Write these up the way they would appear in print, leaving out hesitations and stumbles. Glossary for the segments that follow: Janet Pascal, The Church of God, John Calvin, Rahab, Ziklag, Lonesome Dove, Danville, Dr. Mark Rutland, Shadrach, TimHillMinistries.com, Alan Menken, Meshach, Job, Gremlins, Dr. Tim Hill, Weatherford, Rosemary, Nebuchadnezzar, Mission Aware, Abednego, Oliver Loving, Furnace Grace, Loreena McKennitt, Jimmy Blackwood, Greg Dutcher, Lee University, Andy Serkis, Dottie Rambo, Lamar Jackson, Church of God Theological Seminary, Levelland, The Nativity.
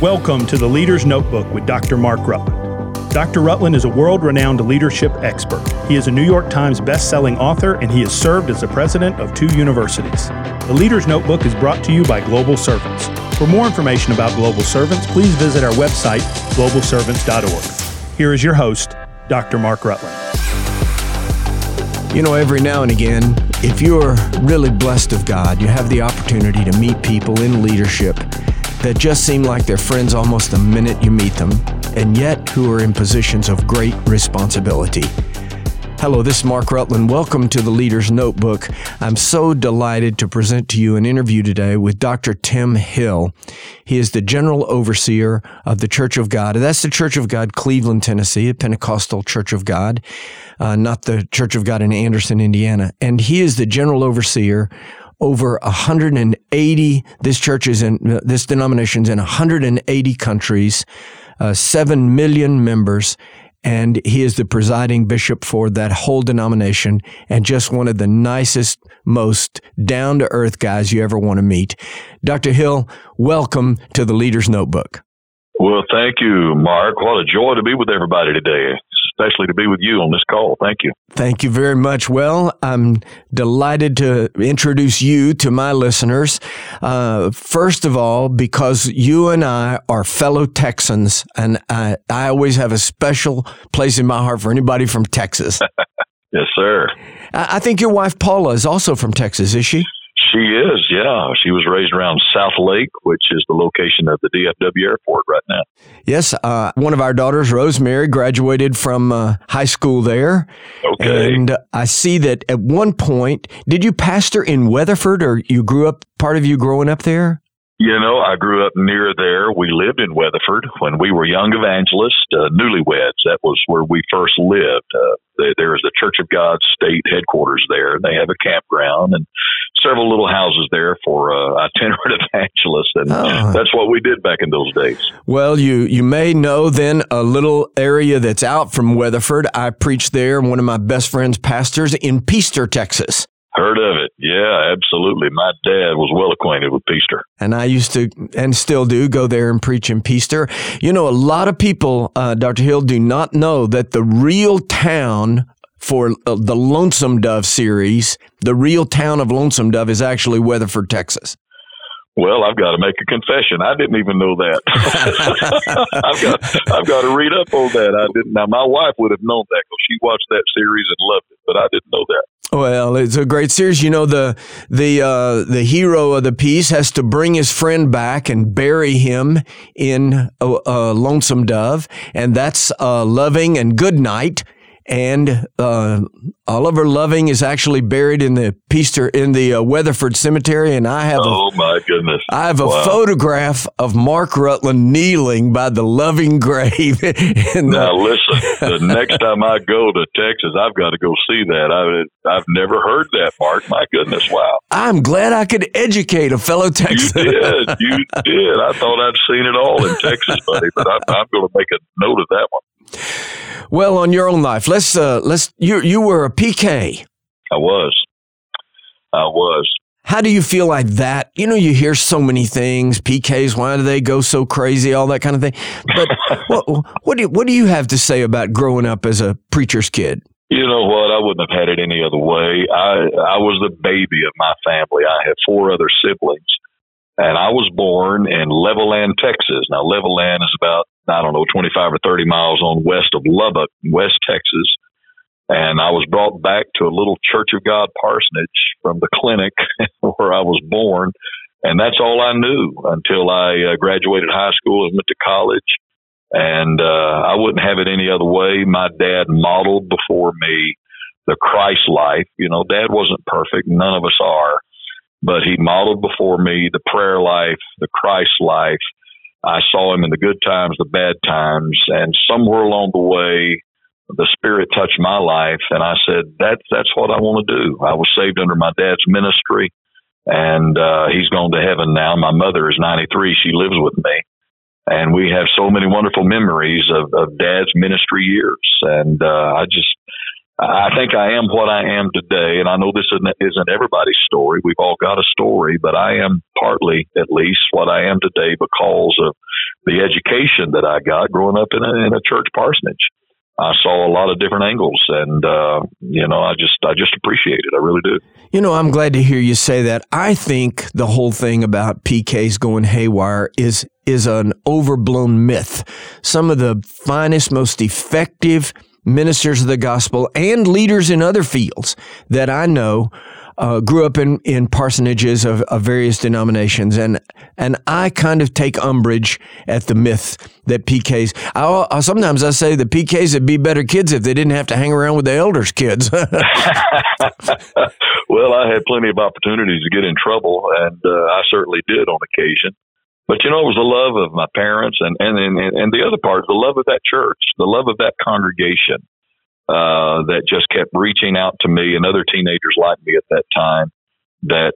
Welcome to the Leader's Notebook with Dr. Mark Rutland. Dr. Rutland is a world-renowned leadership expert. He is a New York Times best-selling author, and he has served as the president of 2 universities. The Leader's Notebook is brought to you by Global Servants. For more information about Global Servants, please visit our website, globalservants.org. Here is your host, Dr. Mark Rutland. You know, every now and again, if you're really blessed of God, you have the opportunity to meet people in leadership that just seem like they're friends almost the minute you meet them, and yet who are in positions of great responsibility. Hello, this is Mark Rutland. Welcome to the Leader's Notebook. I'm so delighted to present to you an interview today with Dr. Tim Hill. He is the General Overseer of the Church of God. That's the Church of God, Cleveland, Tennessee, a Pentecostal Church of God, not the Church of God in Anderson, Indiana. And he is the General Overseer over 180, this denomination's in 180 countries, 7 million members, and he is the presiding bishop for that whole denomination and just one of the nicest, most down-to-earth guys you ever want to meet. Dr. Hill, welcome to the Leader's Notebook. Well, thank you, Mark. What a joy to be with everybody today, especially to be with you on this call. Thank you. Thank you very much. Well, I'm delighted to introduce you to my listeners. First of all, because you and I are fellow Texans, and I always have a special place in my heart for anybody from Texas. Yes, sir. I think your wife, Paula, is also from Texas, is she? She is, yeah. She was raised around South Lake, which is the location of the DFW airport right now. Yes. One of our daughters, Rosemary, graduated from high school there. Okay. And I see that at one point, did you pastor in Weatherford, or growing up there? You know, I grew up near there. We lived in Weatherford when we were young evangelists, newlyweds. That was where we first lived. There is the Church of God state headquarters there. They have a campground and several little houses there for itinerant evangelists, and that's what we did back in those days. Well, you may know then a little area that's out from Weatherford. I preached there. One of my best friends pastors in Peaster, Texas. Heard of it. Yeah, absolutely. My dad was well acquainted with Peaster. And I used to, and still do, go there and preach in Peaster. You know, a lot of people, Dr. Hill, do not know that the real town for the Lonesome Dove series, the real town of Lonesome Dove is actually Weatherford, Texas. Well, I've got to make a confession. I didn't even know that. I've got to read up on that. I didn't. Now, my wife would have known that because she watched that series and loved it, but I didn't know that. Well, it's a great series. You know, the hero of the piece has to bring his friend back and bury him in Lonesome Dove, and that's Loving and Goodnight. And Oliver Loving is actually buried in the Peaster in the Weatherford Cemetery, and I have a photograph of Mark Rutland kneeling by the Loving grave. Now listen, the next time I go to Texas, I've got to go see that. I've never heard that, Mark. My goodness, wow! I'm glad I could educate a fellow Texan. You did. I thought I'd seen it all in Texas, buddy, but I'm going to make a note of that one. Well, on your own life, you were a PK. I was. How do you feel like that? You know, you hear so many things, PKs, why do they go so crazy, all that kind of thing. But what do you have to say about growing up as a preacher's kid? You know what? I wouldn't have had it any other way. I was the baby of my family. I had 4 other siblings, and I was born in Levelland, Texas. Now, Levelland is about 25 or 30 miles on west of Lubbock, West Texas. And I was brought back to a little Church of God parsonage from the clinic where I was born. And that's all I knew until I graduated high school and went to college. And I wouldn't have it any other way. My dad modeled before me the Christ life. You know, Dad wasn't perfect. None of us are. But he modeled before me the prayer life, the Christ life. I saw him in the good times, the bad times, and somewhere along the way, the Spirit touched my life, and I said, that's what I want to do. I was saved under my dad's ministry, and he's gone to heaven now. My mother is 93. She lives with me, and we have so many wonderful memories of Dad's ministry years, and I think I am what I am today, and I know this isn't everybody's story. We've all got a story, but I am partly, at least, what I am today because of the education that I got growing up in a church parsonage. I saw a lot of different angles, and I just appreciate it. I really do. You know, I'm glad to hear you say that. I think the whole thing about PKs going haywire is an overblown myth. Some of the finest, most effective ministers of the gospel and leaders in other fields that I know grew up in parsonages of various denominations, and I kind of take umbrage at the myth that PKs. Sometimes I say the PKs would be better kids if they didn't have to hang around with the elders' kids. Well, I had plenty of opportunities to get in trouble, and I certainly did on occasion. But, you know, it was the love of my parents, and the other part, the love of that church, the love of that congregation that just kept reaching out to me and other teenagers like me at that time that,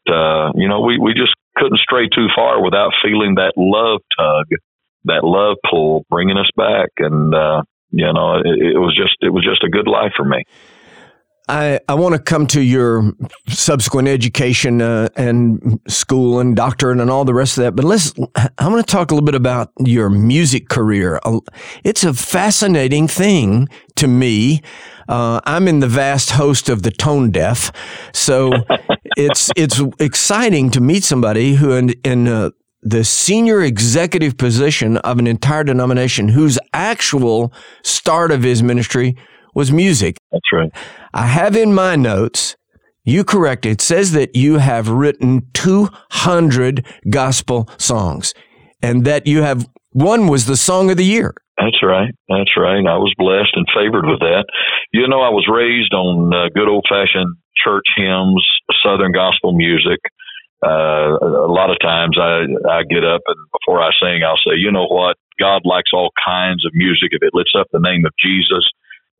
we just couldn't stray too far without feeling that love tug, that love pull bringing us back. And, it was just a good life for me. I want to come to your subsequent education and school and doctorate and all the rest of that, but I want to talk a little bit about your music career. It's a fascinating thing to me. I'm in the vast host of the tone deaf, so it's exciting to meet somebody who in the senior executive position of an entire denomination whose actual start of his ministry was music. That's right. I have in my notes, you correct, it says that you have written 200 gospel songs and that you have one was the song of the year. That's right. That's right. I was blessed and favored with that. You know, I was raised on good old-fashioned church hymns, Southern gospel music. A lot of times I get up and before I sing, I'll say, you know what? God likes all kinds of music if it lifts up the name of Jesus.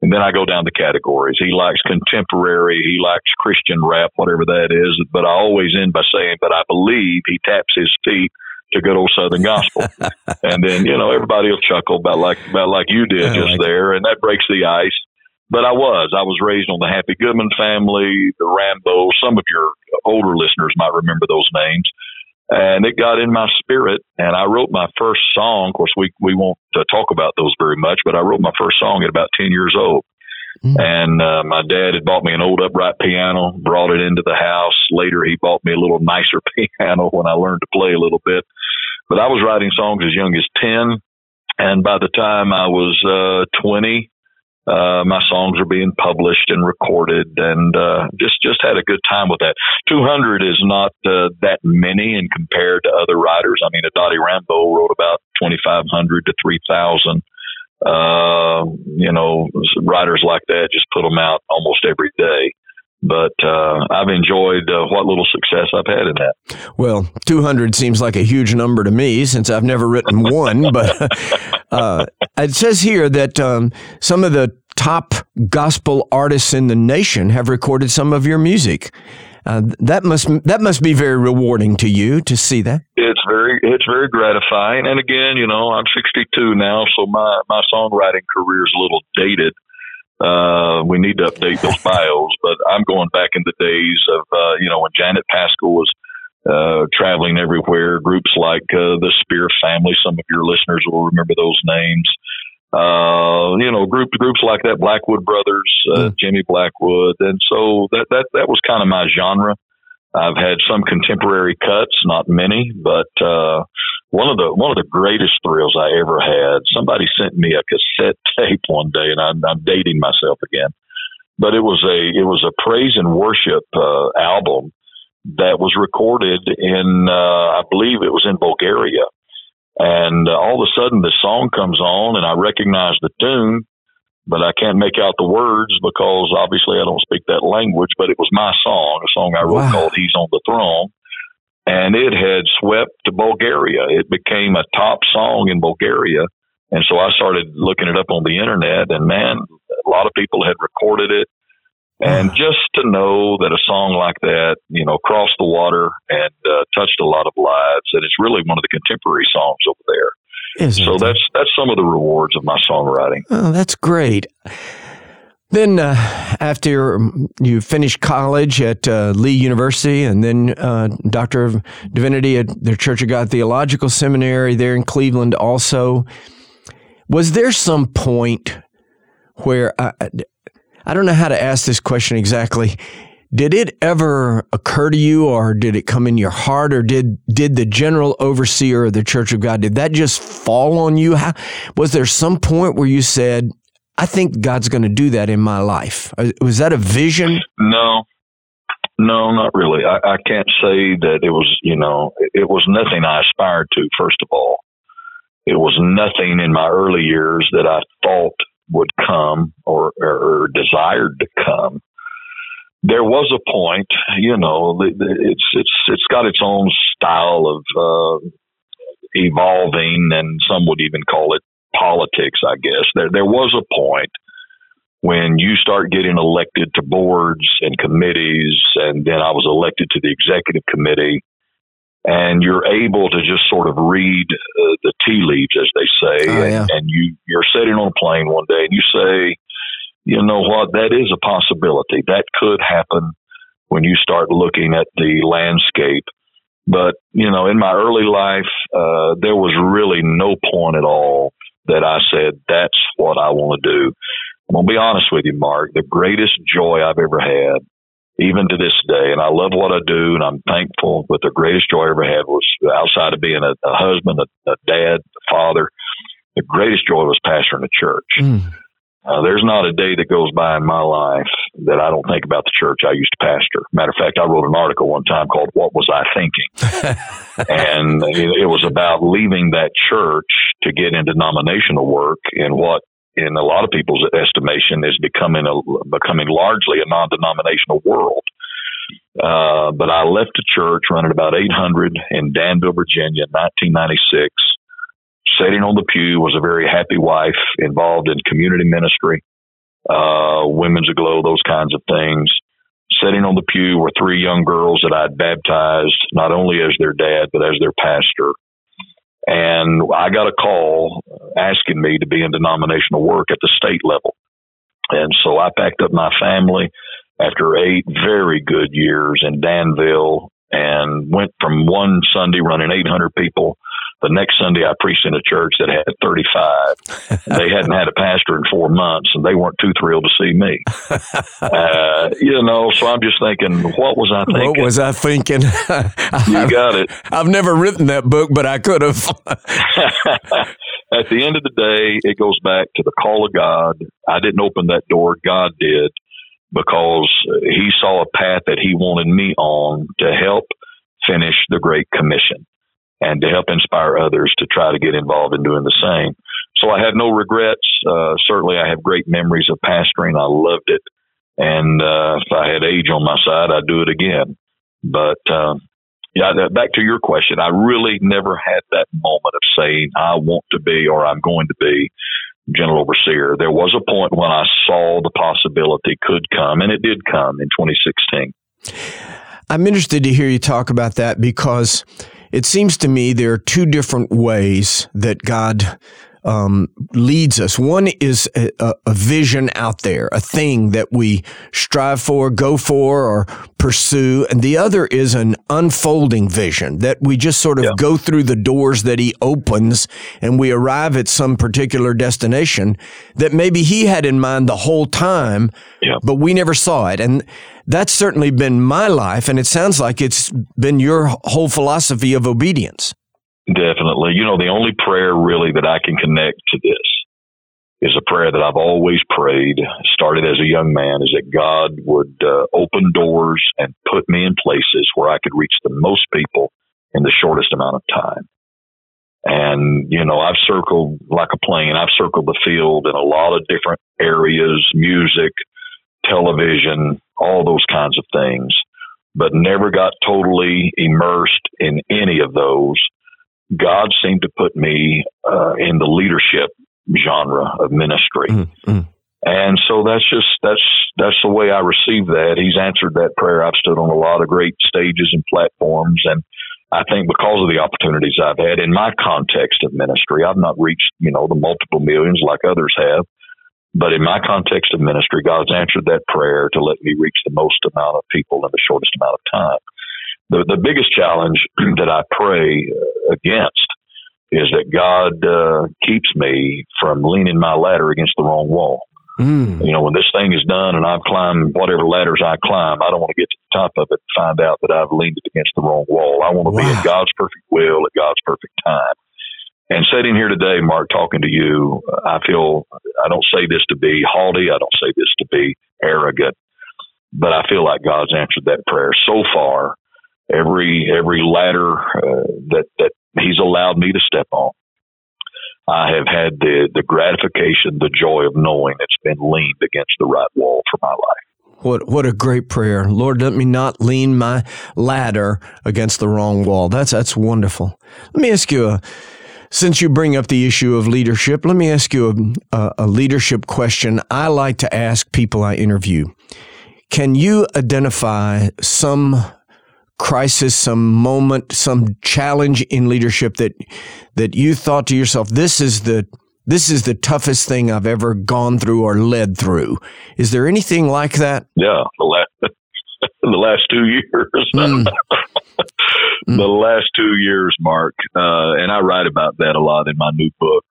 And then I go down the categories. He likes contemporary. He likes Christian rap, whatever that is. But I always end by saying, but I believe he taps his feet to good old Southern gospel. And then, you know, everybody will chuckle about like you did just there. And that breaks the ice. But I was raised on the Happy Goodman family, the Rambo. Some of your older listeners might remember those names. And it got in my spirit, and I wrote my first song. Of course, we won't talk about those very much, but I wrote my first song at about 10 years old. Mm-hmm. And my dad had bought me an old upright piano, brought it into the house. Later, he bought me a little nicer piano when I learned to play a little bit. But I was writing songs as young as 10, and by the time I was 20, my songs are being published and recorded, and just had a good time with that. 200 is not that many in compared to other writers. I mean, Dottie Rambo wrote about 2,500 to 3,000. Writers like that just put them out almost every day. But I've enjoyed what little success I've had in that. Well, 200 seems like a huge number to me since I've never written one. But it says here that some of the top gospel artists in the nation have recorded some of your music. That must be very rewarding to you to see that. It's very gratifying. And again, you know, I'm 62 now, so my songwriting career is a little dated. We need to update those bios, but I'm going back in the days of, when Janet Pascal was traveling everywhere, groups like the Spear Family, some of your listeners will remember those names, groups like that, Blackwood Brothers, Jimmy Blackwood. And so that was kind of my genre. I've had some contemporary cuts, not many, but one of the greatest thrills I ever had. Somebody sent me a cassette tape one day, and I'm dating myself again, but it was a praise and worship album that was recorded in I believe it was in Bulgaria, and all of a sudden the song comes on, and I recognize the tune, but I can't make out the words because obviously I don't speak that language. But it was my song, a song I wrote called "He's on the Throne." And it had swept to Bulgaria. It became a top song in Bulgaria. And so I started looking it up on the internet, and man, a lot of people had recorded it. And just to know that a song like that, crossed the water and touched a lot of lives. And it's really one of the contemporary songs over there. Isn't so it? That's some of the rewards of my songwriting. Oh, that's great. Then after you finished college at Lee University and then Doctor of Divinity at the Church of God Theological Seminary there in Cleveland also, was there some point where, I don't know how to ask this question exactly, did it ever occur to you or did it come in your heart or did the General Overseer of the Church of God, did that just fall on you? How, was there some point where you said, I think God's going to do that in my life? Was that a vision? No, not really. I can't say that it was, it was nothing I aspired to, first of all. It was nothing in my early years that I thought would come or desired to come. There was a point, it's got its own style of evolving, and some would even call it politics, I guess. There was a point when you start getting elected to boards and committees, and then I was elected to the executive committee, and you're able to just sort of read the tea leaves, as they say. Oh, yeah. And you're sitting on a plane one day and you say, you know what, that is a possibility. That could happen when you start looking at the landscape. But, in my early life, there was really no point at all that I said, that's what I want to do. I'm going to be honest with you, Mark, the greatest joy I've ever had, even to this day, and I love what I do, and I'm thankful, but the greatest joy I ever had was, outside of being a husband, a dad, a father, the greatest joy was pastoring a church. Mm. There's not a day that goes by in my life that I don't think about the church I used to pastor. Matter of fact, I wrote an article one time called What Was I Thinking? And it was about leaving that church to get into denominational work in what, in a lot of people's estimation, is becoming largely a non-denominational world. But I left the church running about 800 in Danville, Virginia, 1996. Sitting on the pew was a very happy wife involved in community ministry, Women's Aglow, those kinds of things. Sitting on the pew were three young girls that I'd baptized, not only as their dad, but as their pastor. And I got a call asking me to be in denominational work at the state level. And so I packed up my family after 8 very good years in Danville and went from one Sunday running 800 people. The next Sunday, I preached in a church that had 35. They hadn't had a pastor in 4 months, and they weren't too thrilled to see me. So I'm just thinking, what was I thinking? What was I thinking? You got it. I've never written that book, but I could have. At the end of the day, it goes back to the call of God. I didn't open that door. God did, because he saw a path that he wanted me on to help finish the Great Commission, and to help inspire others to try to get involved in doing the same. So I have no regrets. Certainly I have great memories of pastoring. I loved it. And if I had age on my side, I'd do it again. But back to your question, I really never had that moment of saying, I want to be or I'm going to be General Overseer. There was a point when I saw the possibility could come, and it did come in 2016. I'm interested to hear you talk about that, because it seems to me there are two different ways that God leads us. One is a vision out there, a thing that we strive for, go for, or pursue. And the other is an unfolding vision that we just sort of go through the doors that he opens, and we arrive at some particular destination that maybe he had in mind the whole time, but we never saw it. And that's certainly been my life, and it sounds like it's been your whole philosophy of obedience. Definitely. The only prayer really that I can connect to this is a prayer that I've always prayed, started as a young man, is that God would open doors and put me in places where I could reach the most people in the shortest amount of time. And, I've circled like a plane. I've circled the field in a lot of different areas, music, television, all those kinds of things, but never got totally immersed in any of those. God seemed to put me in the leadership genre of ministry. Mm-hmm. And so that's the way I received that. He's answered that prayer. I've stood on a lot of great stages and platforms. And I think because of the opportunities I've had in my context of ministry, I've not reached, the multiple millions like others have, But in my context of ministry, God's answered that prayer to let me reach the most amount of people in the shortest amount of time. The biggest challenge that I pray against is that God keeps me from leaning my ladder against the wrong wall. Mm. You know, when this thing is done and I've climbed whatever ladders I climb, I don't want to get to the top of it and find out that I've leaned it against the wrong wall. I want to be at God's perfect will at God's perfect time. And sitting here today, Mark, talking to you, I feel, I don't say this to be haughty, I don't say this to be arrogant, but I feel like God's answered that prayer so far. Every ladder that He's allowed me to step on, I have had the gratification, the joy of knowing it's been leaned against the right wall for my life. What a great prayer. Lord, let me not lean my ladder against the wrong wall. That's wonderful. Let me ask you, since you bring up the issue of leadership, let me ask you a leadership question I like to ask people I interview. Can you identify some crisis, some moment, some challenge in leadership that you thought to yourself, this is the toughest thing I've ever gone through or led through? Is there anything like that? Yeah, the last 2 years. Mm. The last 2 years, Mark, and I write about that a lot in my new book,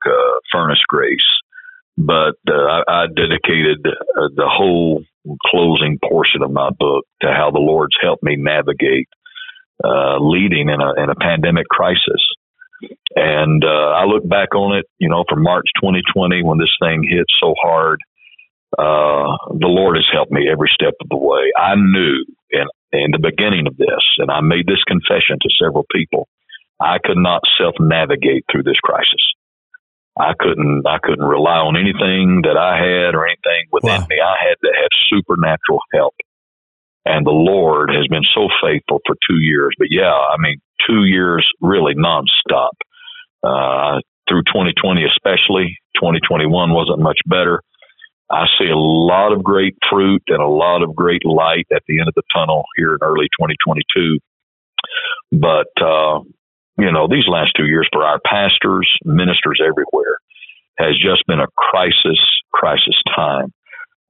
Furnace Grace. But I dedicated the whole closing portion of my book to how the Lord's helped me navigate leading in a pandemic crisis. And I look back on it, you know, from March 2020 when this thing hit so hard. The Lord has helped me every step of the way. I knew in the beginning of this, and I made this confession to several people, I could not self-navigate through this crisis. I couldn't rely on anything that I had or anything within me. I had to have supernatural help. And the Lord has been so faithful for 2 years. But yeah, I mean, 2 years really nonstop. Through 2020 especially, 2021 wasn't much better. I see a lot of great fruit and a lot of great light at the end of the tunnel here in early 2022. But, you know, these last 2 years for our pastors, ministers everywhere, has just been a crisis time.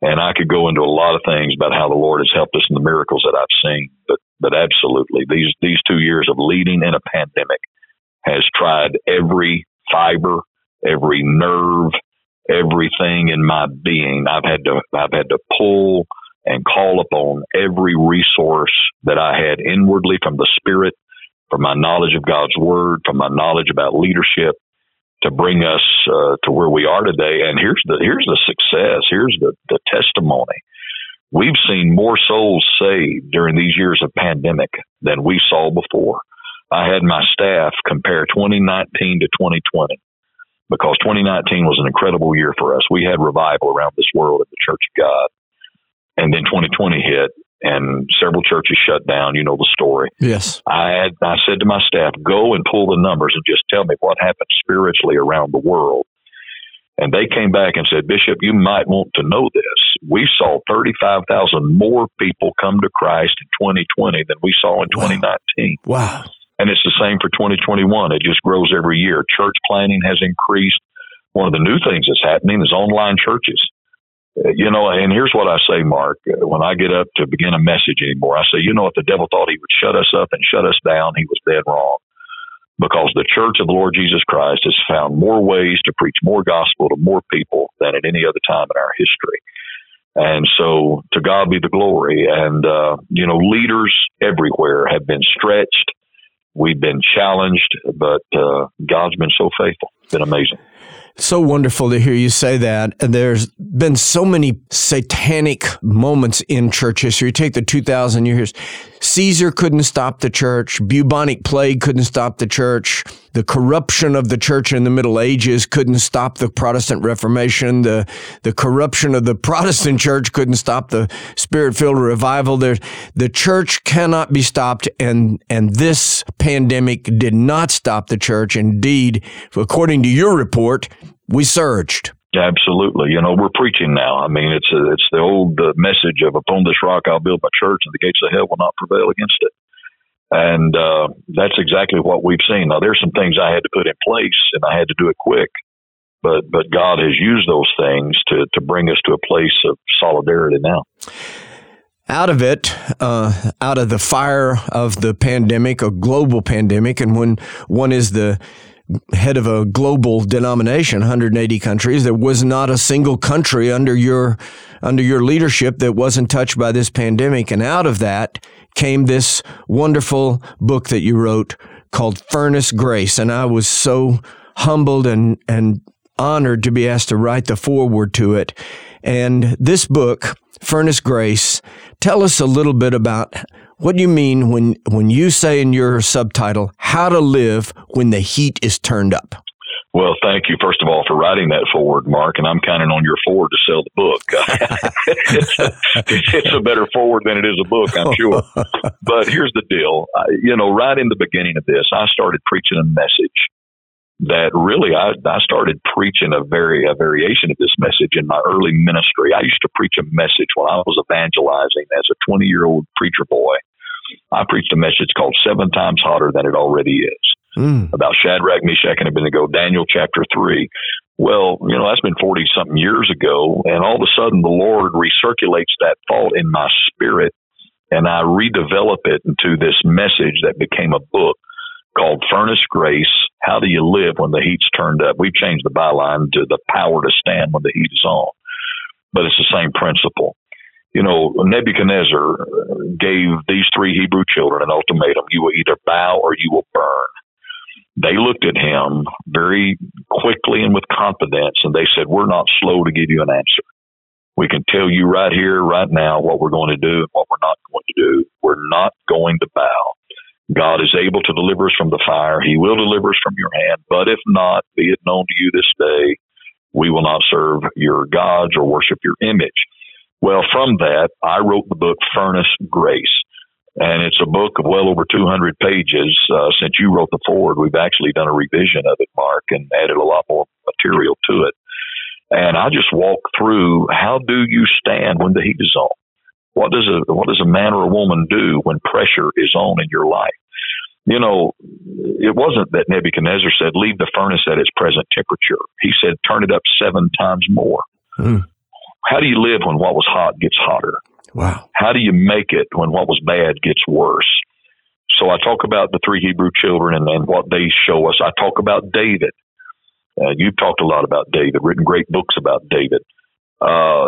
And I could go into a lot of things about how the Lord has helped us in the miracles that I've seen, but absolutely, these 2 years of leading in a pandemic has tried every fiber, every nerve, everything in my being. I've had to pull and call upon every resource that I had inwardly from the Spirit, from my knowledge of God's Word, from my knowledge about leadership, to bring us to where we are today. And here's the success. Here's the testimony. We've seen more souls saved during these years of pandemic than we saw before. I had my staff compare 2019 to 2020 because 2019 was an incredible year for us. We had revival around this world at the Church of God. And then 2020 hit, and several churches shut down. You know the story. Yes. I said to my staff, go and pull the numbers and just tell me what happened spiritually around the world. And they came back and said, Bishop, you might want to know this. We saw 35,000 more people come to Christ in 2020 than we saw in 2019. Wow. And it's the same for 2021. It just grows every year. Church planting has increased. One of the new things that's happening is online churches. You know, and here's what I say, Mark, when I get up to begin a message anymore, I say, you know, if the devil thought he would shut us up and shut us down, he was dead wrong. Because the Church of the Lord Jesus Christ has found more ways to preach more gospel to more people than at any other time in our history. And so to God be the glory. And, you know, leaders everywhere have been stretched. We've been challenged, but God's been so faithful. It's been amazing. So wonderful to hear you say that. And there's been so many satanic moments in church history. Take the 2,000 years. Caesar couldn't stop the church. Bubonic plague couldn't stop the church. The corruption of the church in the Middle Ages couldn't stop the Protestant Reformation. The corruption of the Protestant church couldn't stop the Spirit-filled revival. The church cannot be stopped, and this pandemic did not stop the church. Indeed, according to your report, we surged. Absolutely. You know, we're preaching now. I mean, it's the old message of upon this rock I'll build my church and the gates of hell will not prevail against it. And that's exactly what we've seen. Now, there's some things I had to put in place, and I had to do it quick. But God has used those things to bring us to a place of solidarity now. Out of it, out of the fire of the pandemic, a global pandemic, and when one is the head of a global denomination, 180 countries, there was not a single country under your leadership that wasn't touched by this pandemic. And out of that came this wonderful book that you wrote called Furnace Grace. And I was so humbled and honored to be asked to write the foreword to it. And this book, Furnace Grace, tell us a little bit about what you mean when you say in your subtitle, How to Live When the Heat is Turned Up. Well, thank you, first of all, for writing that forward, Mark, and I'm counting on your forward to sell the book. It's a better forward than it is a book, I'm sure. But here's the deal. Right in the beginning of this, I started preaching a message that really I started preaching a variation of this message in my early ministry. I used to preach a message when I was evangelizing as a 20-year-old preacher boy. I preached a message called 7 Times Hotter Than It Already Is, about Shadrach, Meshach, and Abednego, Daniel chapter 3. Well, that's been 40-something years ago, and all of a sudden the Lord recirculates that thought in my spirit, and I redevelop it into this message that became a book called Furnace Grace, How Do You Live When the Heat's Turned Up? We've changed the byline to The Power to Stand When the Heat Is On, but it's the same principle. Nebuchadnezzar gave these 3 Hebrew children an ultimatum. You will either bow or you will burn. They looked at him very quickly and with confidence, and they said, we're not slow to give you an answer. We can tell you right here, right now, what we're going to do and what we're not going to do. We're not going to bow. God is able to deliver us from the fire. He will deliver us from your hand. But if not, be it known to you this day, we will not serve your gods or worship your image. Well, from that, I wrote the book Furnace Grace. And it's a book of well over 200 pages. Since you wrote the foreword, we've actually done a revision of it, Mark, and added a lot more material to it. And I just walk through, how do you stand when the heat is on? What does a man or a woman do when pressure is on in your life? It wasn't that Nebuchadnezzar said, leave the furnace at its present temperature. He said, turn it up 7 times more. Mm. How do you live when what was hot gets hotter? Wow. How do you make it when what was bad gets worse? So I talk about the 3 Hebrew children and what they show us. I talk about David. You've talked a lot about David, written great books about David.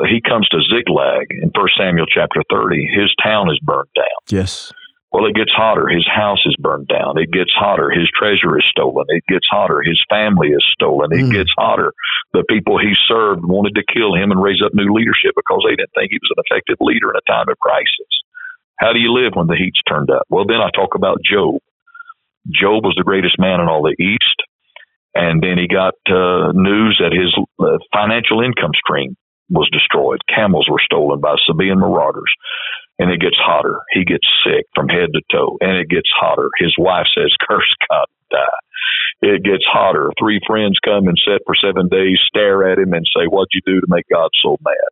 He comes to Ziklag in 1 Samuel chapter 30. His town is burned down. Yes. Well, it gets hotter. His house is burned down. It gets hotter. His treasure is stolen. It gets hotter. His family is stolen. It gets hotter. The people he served wanted to kill him and raise up new leadership because they didn't think he was an effective leader in a time of crisis. How do you live when the heat's turned up? Well, then I talk about Job. Job was the greatest man in all the East, and then he got news that his financial income stream was destroyed. Camels were stolen by Sabean marauders. And it gets hotter. He gets sick from head to toe, and it gets hotter. His wife says, curse God, die. It gets hotter. 3 friends come and sit for 7 days, stare at him and say, what'd you do to make God so mad?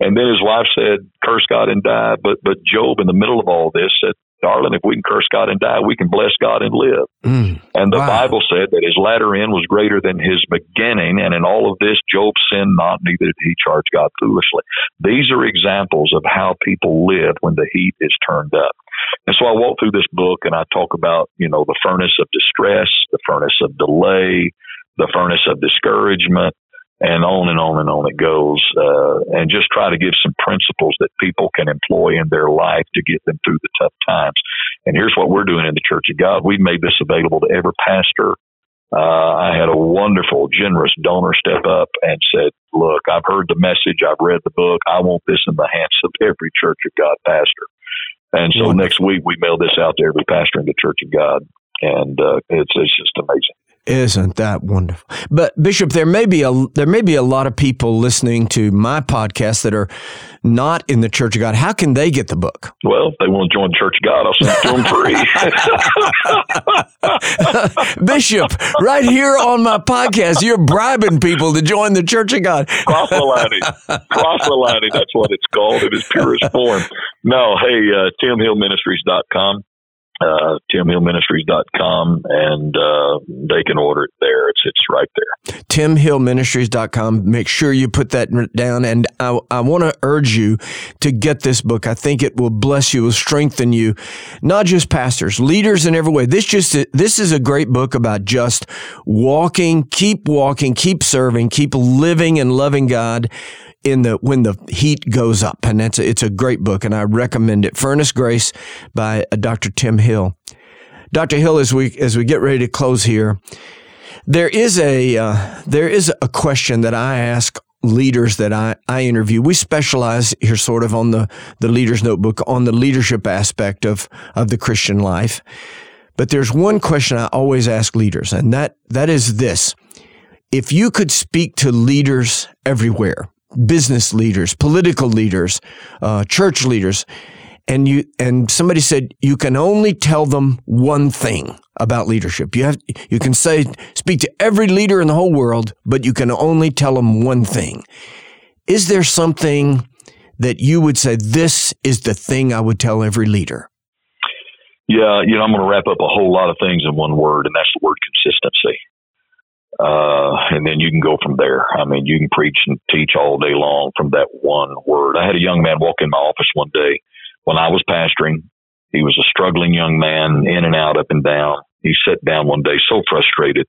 And then his wife said, curse God and die. But Job, in the middle of all this, said, darling, if we can curse God and die, we can bless God and live. And the Bible said that his latter end was greater than his beginning. And in all of this, Job sinned not, neither did he charge God foolishly. These are examples of how people live when the heat is turned up. And so I walk through this book and I talk about, the furnace of distress, the furnace of delay, the furnace of discouragement, and on and on and on it goes, and just try to give some principles that people can employ in their life to get them through the tough times. And here's what we're doing in the Church of God. We've made this available to every pastor. I had a wonderful, generous donor step up and said, look, I've heard the message. I've read the book. I want this in the hands of every Church of God pastor. And so next week we mail this out to every pastor in the Church of God. And it's just amazing. Isn't that wonderful? But Bishop, there may be a lot of people listening to my podcast that are not in the Church of God. How can they get the book? Well, if they want to join the Church of God, I'll send it to them free. Bishop, right here on my podcast, you're bribing people to join the Church of God. Proselyting, that's what it's called in its purest form. No, hey, TimHillMinistries.com. TimHillMinistries.com, and they can order it there. It's it's right there. TimHillMinistries.com. Make sure you put that down. And I want to urge you to get this book. I think it will bless you, will strengthen you, not just pastors, leaders in every way. This is a great book about just walking, keep serving, keep living and loving God when the heat goes up. And it's a great book, and I recommend it. Furnace Grace by Dr. Tim Hill. Dr. Hill, as we get ready to close here, there is a question that I ask leaders that I interview. We specialize here sort of on the Leader's Notebook, on the leadership aspect of the Christian life. But there's one question I always ask leaders, and that is this. If you could speak to leaders everywhere, business leaders, political leaders, church leaders, and somebody said you can only tell them one thing about leadership. You can speak to every leader in the whole world, but you can only tell them one thing. Is there something that you would say, this is the thing I would tell every leader? Yeah, I'm going to wrap up a whole lot of things in one word, and that's the word consistency. And then you can go from there. I mean, you can preach and teach all day long from that one word. I had a young man walk in my office one day when I was pastoring. He was a struggling young man, in and out, up and down. He sat down one day, so frustrated.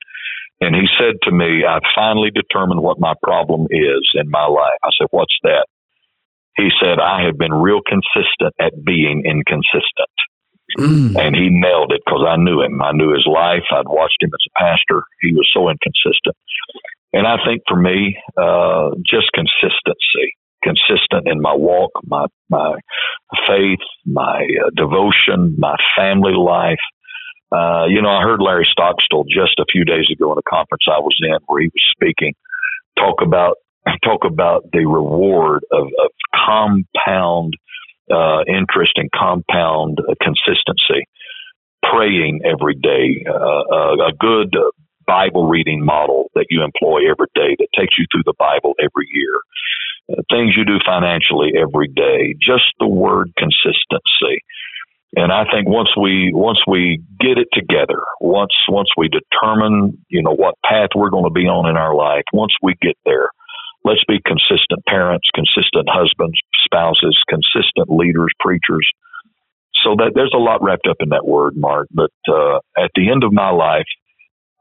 And he said to me, I finally determined what my problem is in my life. I said, what's that? He said, I have been real consistent at being inconsistent. And he nailed it, because I knew him. I knew his life. I'd watched him as a pastor. He was so inconsistent. And I think for me, just consistency, consistent in my walk, my faith, my devotion, my family life. I heard Larry Stockstall just a few days ago in a conference I was in where he was speaking, talk about the reward of compound interest and compound consistency, praying every day, a good Bible reading model that you employ every day that takes you through the Bible every year, things you do financially every day, just the word consistency. And I think once we get it together, once we determine, what path we're going to be on in our life, once we get there, let's be consistent parents, consistent husbands, spouses, consistent leaders, preachers. So that there's a lot wrapped up in that word, Mark. But at the end of my life,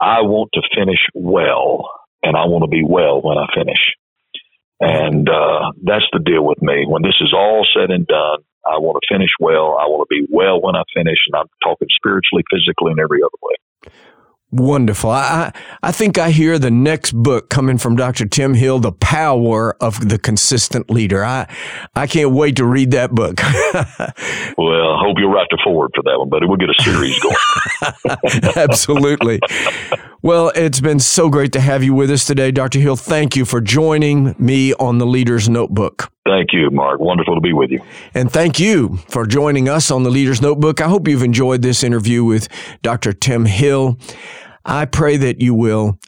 I want to finish well, and I want to be well when I finish. And that's the deal with me. When this is all said and done, I want to finish well. I want to be well when I finish, and I'm talking spiritually, physically, and every other way. Wonderful. I think I hear the next book coming from Dr. Tim Hill, The Power of the Consistent Leader. I can't wait to read that book. Well, I hope you'll write the foreword for that one, buddy. We'll get a series going. Absolutely. Well, it's been so great to have you with us today, Dr. Hill. Thank you for joining me on The Leader's Notebook. Thank you, Mark. Wonderful to be with you. And thank you for joining us on The Leader's Notebook. I hope you've enjoyed this interview with Dr. Tim Hill. I pray that you will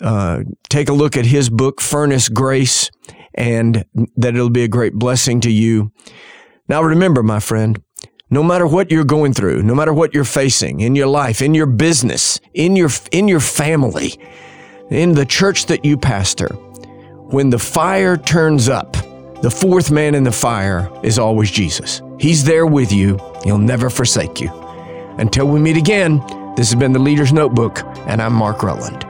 take a look at his book, Furnace Grace, and that it'll be a great blessing to you. Now remember, my friend, no matter what you're going through, no matter what you're facing in your life, in your business, in your family, in the church that you pastor, when the fire turns up, the fourth man in the fire is always Jesus. He's there with you. He'll never forsake you. Until we meet again, this has been The Leader's Notebook, and I'm Mark Rutland.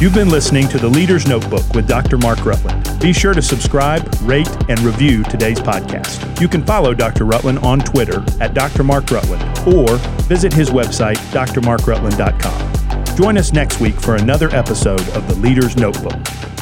You've been listening to The Leader's Notebook with Dr. Mark Rutland. Be sure to subscribe, rate, and review today's podcast. You can follow Dr. Rutland on Twitter at Dr. Mark Rutland or visit his website, drmarkrutland.com. Join us next week for another episode of The Leader's Notebook.